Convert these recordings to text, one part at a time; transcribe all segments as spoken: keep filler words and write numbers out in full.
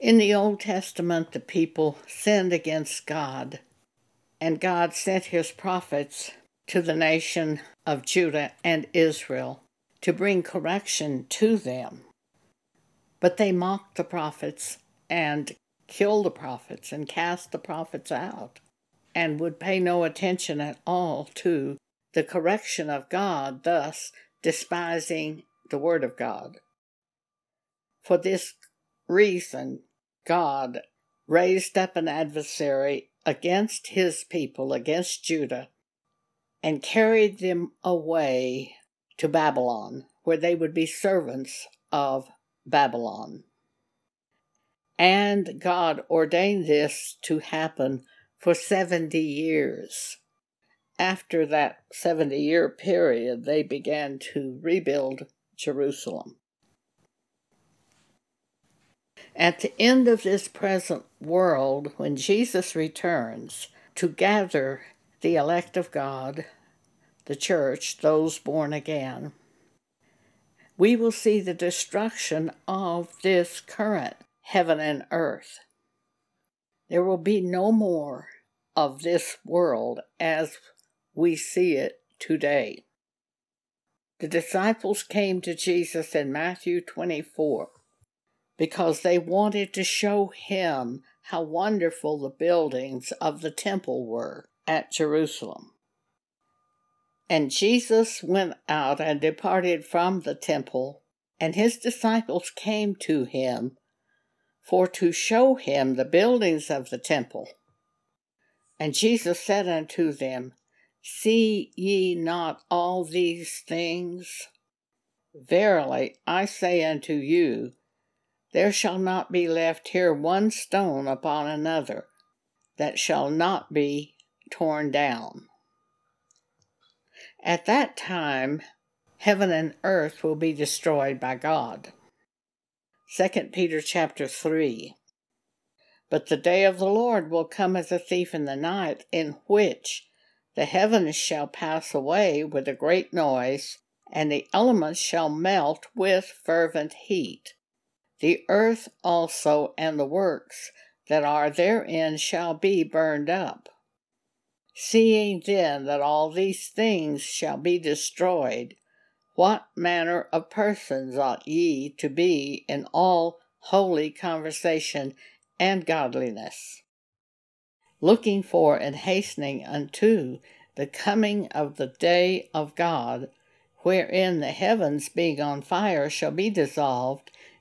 In the Old Testament, the people sinned against God, and God sent his prophets to the nation of Judah and Israel to bring correction to them. But they mocked the prophets and killed the prophets and cast the prophets out and would pay no attention at all to the correction of God, thus despising the Word of God. For this reason, God raised up an adversary against his people, against Judah, and carried them away to Babylon, where they would be servants of Babylon. And God ordained this to happen for seventy years. After that seventy-year period, they began to rebuild Jerusalem. At the end of this present world, when Jesus returns to gather the elect of God, the church, those born again, we will see the destruction of this current heaven and earth. There will be no more of this world as we see it today. The disciples came to Jesus in Matthew twenty-four because they wanted to show him how wonderful the buildings of the temple were at Jerusalem. And Jesus went out and departed from the temple, and his disciples came to him for to show him the buildings of the temple. And Jesus said unto them, See ye not all these things? Verily I say unto you, there shall not be left here one stone upon another that shall not be torn down. At that time, heaven and earth will be destroyed by God. Second Peter chapter three. But the day of the Lord will come as a thief in the night, in which the heavens shall pass away with a great noise, and the elements shall melt with fervent heat. The earth also and the works that are therein shall be burned up. Seeing then that all these things shall be destroyed, what manner of persons ought ye to be in all holy conversation and godliness, looking for and hastening unto the coming of the day of God, wherein the heavens being on fire shall be dissolved,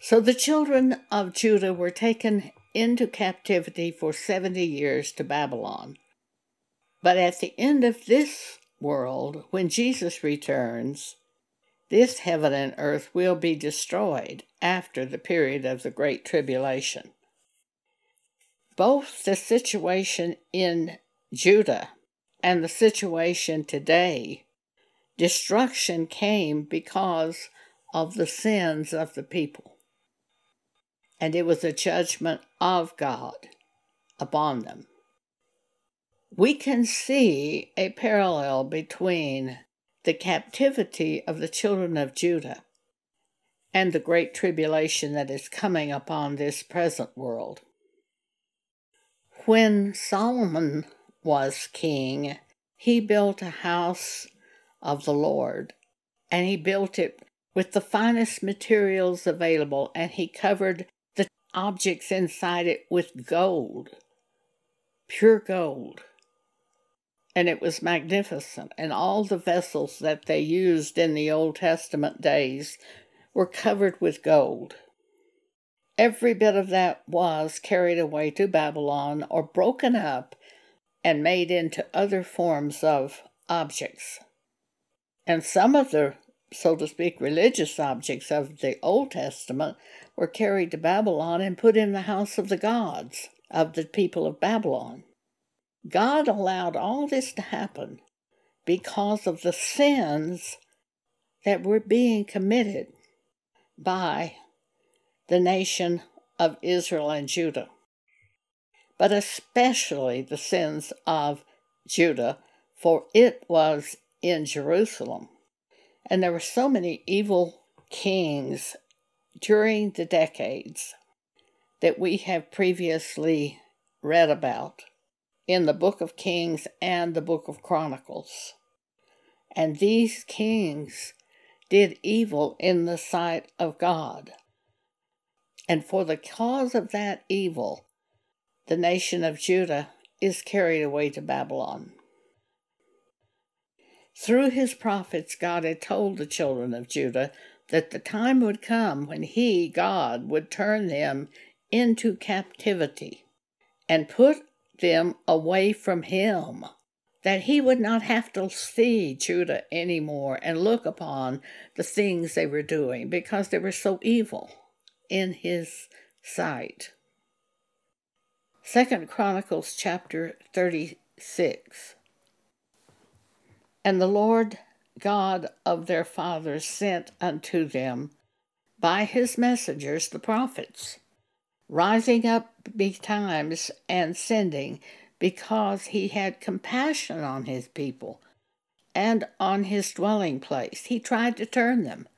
So the children of Judah were taken into captivity for seventy years to Babylon. But at the end of this world, when Jesus returns, this heaven and earth will be destroyed after the period of the Great Tribulation. Both the situation in Judah and the situation today, destruction came because of the sins of the people, and it was a judgment of God upon them. We can see a parallel between the captivity of the children of Judah and the great tribulation that is coming upon this present world. When Solomon was king, he built a house of the Lord, and he built it with the finest materials available, and he covered the objects inside it with gold, pure gold. And it was magnificent, and all the vessels that they used in the Old Testament days were covered with gold. Every bit of that was carried away to Babylon or broken up and made into other forms of objects. And some of the, so to speak, religious objects of the Old Testament were carried to Babylon and put in the house of the gods of the people of Babylon. God allowed all this to happen because of the sins that were being committed by the nation of Israel and Judah, but especially the sins of Judah, for it was in Jerusalem. And there were so many evil kings during the decades that we have previously read about in the Book of Kings and the Book of Chronicles. And these kings did evil in the sight of God. And for the cause of that evil, the nation of Judah is carried away to Babylon. Through his prophets, God had told the children of Judah that the time would come when he, God, would turn them into captivity and put them away from him, that he would not have to see Judah anymore and look upon the things they were doing because they were so evil in his sight. Second Chronicles chapter thirty-six. And the Lord God of their fathers sent unto them by his messengers the prophets, rising up betimes and sending, because he had compassion on his people and on his dwelling place. He tried to turn them.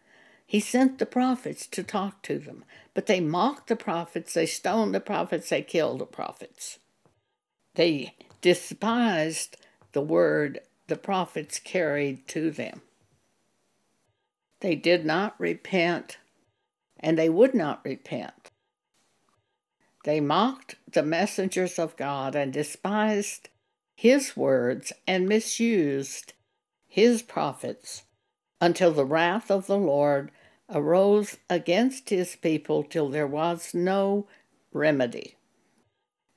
He sent the prophets to talk to them, but they mocked the prophets, they stoned the prophets, they killed the prophets. They despised the word the prophets carried to them. They did not repent, and they would not repent. They mocked the messengers of God and despised his words and misused his prophets until the wrath of the Lord arose against his people till there was no remedy.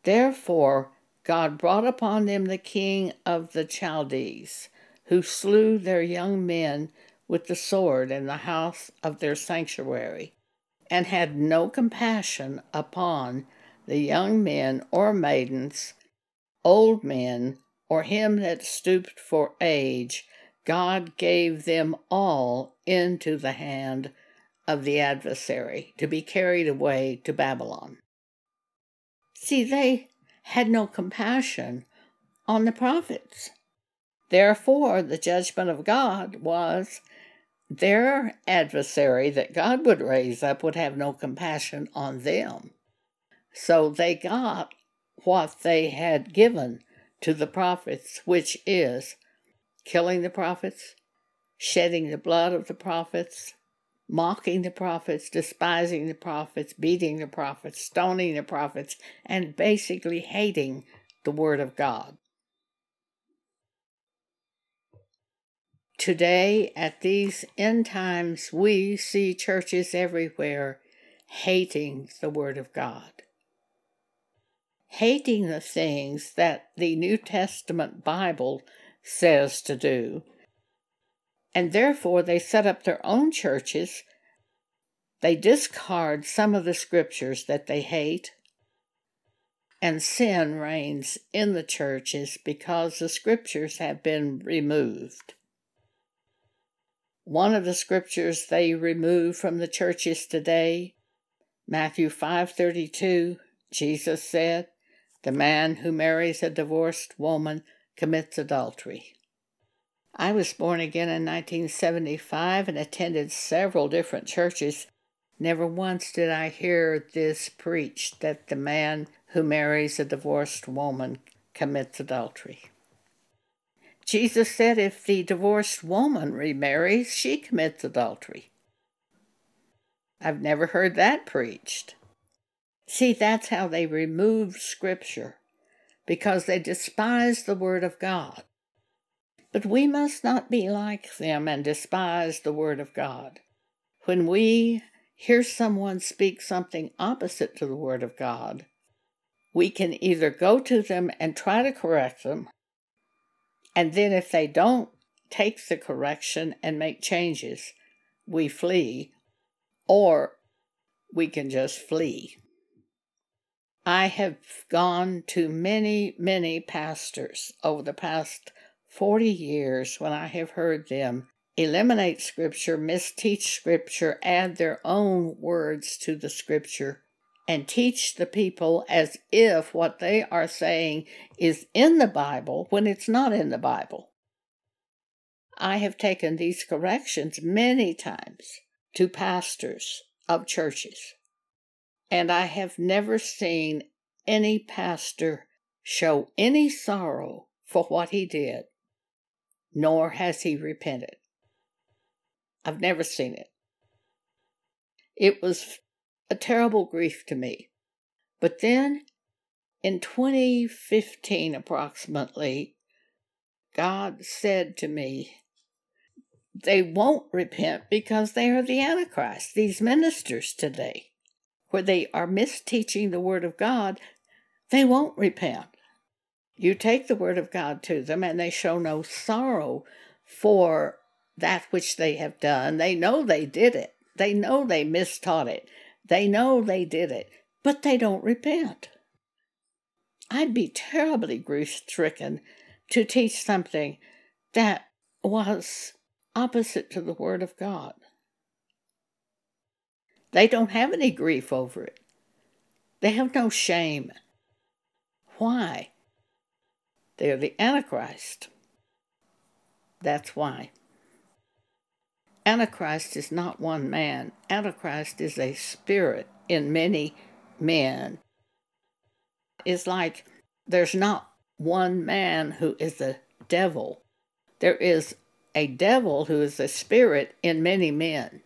Therefore, God brought upon them the king of the Chaldees, who slew their young men with the sword in the house of their sanctuary, and had no compassion upon the young men or maidens, old men, or him that stooped for age. God gave them all into the hand of the adversary to be carried away to Babylon. See, they had no compassion on the prophets. Therefore, the judgment of God was their adversary that God would raise up would have no compassion on them. So they got what they had given to the prophets, which is killing the prophets, shedding the blood of the prophets, mocking the prophets, despising the prophets, beating the prophets, stoning the prophets, and basically hating the Word of God. Today, at these end times, we see churches everywhere hating the Word of God, hating the things that the New Testament Bible says to do, and therefore they set up their own churches. They discard some of the scriptures that they hate, and sin reigns in the churches because the scriptures have been removed. One of the scriptures they remove from the churches today, Matthew five thirty-two, Jesus said, "The man who marries a divorced woman commits adultery." I was born again in nineteen seventy-five and attended several different churches. Never once did I hear this preached, that the man who marries a divorced woman commits adultery. Jesus said if the divorced woman remarries, she commits adultery. I've never heard that preached. See, that's how they remove Scripture, because they despise the Word of God. But we must not be like them and despise the Word of God. When we hear someone speak something opposite to the Word of God, we can either go to them and try to correct them, and then if they don't take the correction and make changes, we flee, or we can just flee. I have gone to many, many pastors over the past forty years when I have heard them eliminate Scripture, misteach Scripture, add their own words to the Scripture, and teach the people as if what they are saying is in the Bible when it's not in the Bible. I have taken these corrections many times to pastors of churches, and I have never seen any pastor show any sorrow for what he did, nor has he repented. I've never seen it. It was a terrible grief to me. But then, in twenty fifteen approximately, God said to me, they won't repent because they are the Antichrist, these ministers today, where they are misteaching the Word of God. They won't repent. You take the Word of God to them, and they show no sorrow for that which they have done. They know they did it. They know they mistaught it. They know they did it, but they don't repent. I'd be terribly grief-stricken to teach something that was opposite to the Word of God. They don't have any grief over it. They have no shame. Why? They are the Antichrist. That's why. Antichrist is not one man. Antichrist is a spirit in many men. It's like there's not one man who is the devil. There is a devil who is a spirit in many men.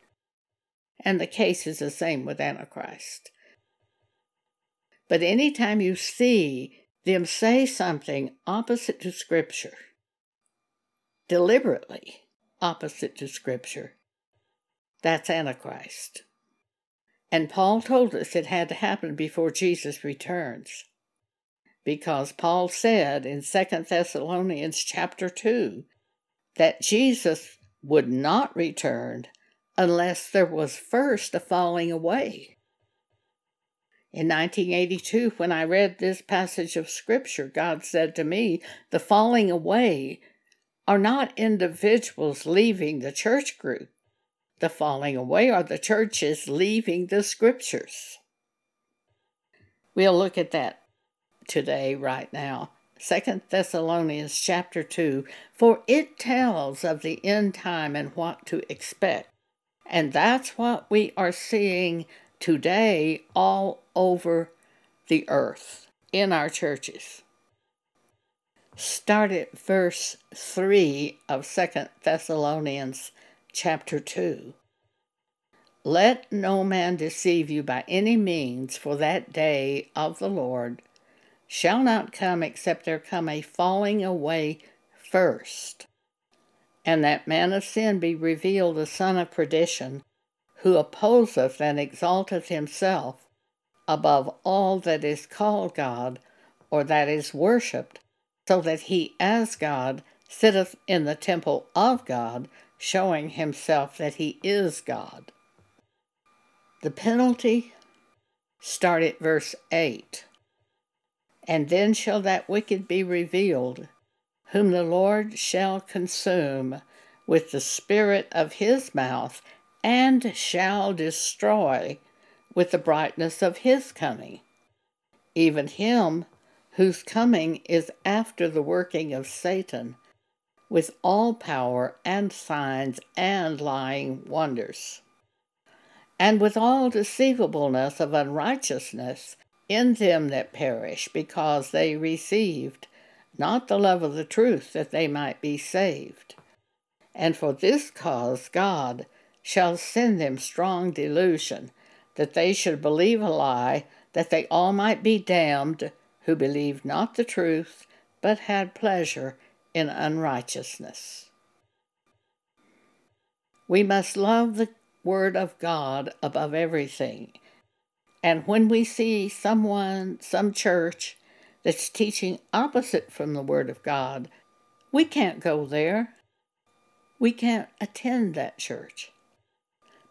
And the case is the same with Antichrist. But any time you see them say something opposite to Scripture, deliberately opposite to Scripture, that's Antichrist. And Paul told us it had to happen before Jesus returns, because Paul said in Second Thessalonians chapter two that Jesus would not return unless there was first a falling away. In nineteen eighty-two, when I read this passage of Scripture, God said to me, the falling away are not individuals leaving the church group. The falling away are the churches leaving the Scriptures. We'll look at that today, right now. Second Thessalonians chapter two, for it tells of the end time and what to expect. And that's what we are seeing today all over the earth, in our churches. Start at verse three of Second Thessalonians chapter two. Let no man deceive you by any means, for that day of the Lord shall not come except there come a falling away first, and that man of sin be revealed, the son of perdition, who opposeth and exalteth himself above all that is called God, or that is worshipped, so that he as God sitteth in the temple of God, showing himself that he is God. The penalty, start at verse eight. And then shall that wicked be revealed, whom the Lord shall consume with the spirit of his mouth, and shall destroy with the brightness of his coming, even him whose coming is after the working of Satan, with all power and signs and lying wonders, and with all deceivableness of unrighteousness in them that perish, because they received not the love of the truth, that they might be saved. And for this cause God shall send them strong delusion, that they should believe a lie, that they all might be damned, who believed not the truth, but had pleasure in unrighteousness. We must love the Word of God above everything. And when we see someone, some church, that's teaching opposite from the Word of God, we can't go there. We can't attend that church,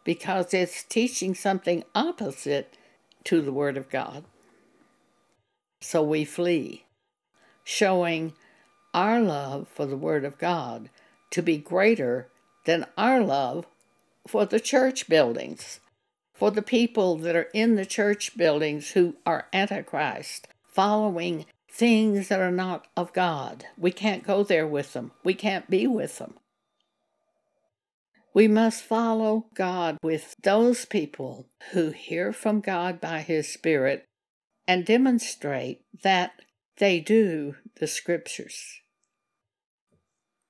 because it's teaching something opposite to the Word of God. so we flee, showing our love for the Word of God to be greater than our love for the church buildings, for the people that are in the church buildings who are Antichrist, following things that are not of God. We can't go there with them. We can't be with them. We must follow God with those people who hear from God by His Spirit and demonstrate that they do the Scriptures.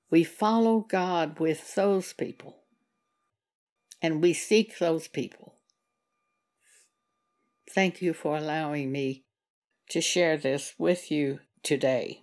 We follow God with those people, and we seek those people. Thank you for allowing me to share this with you today.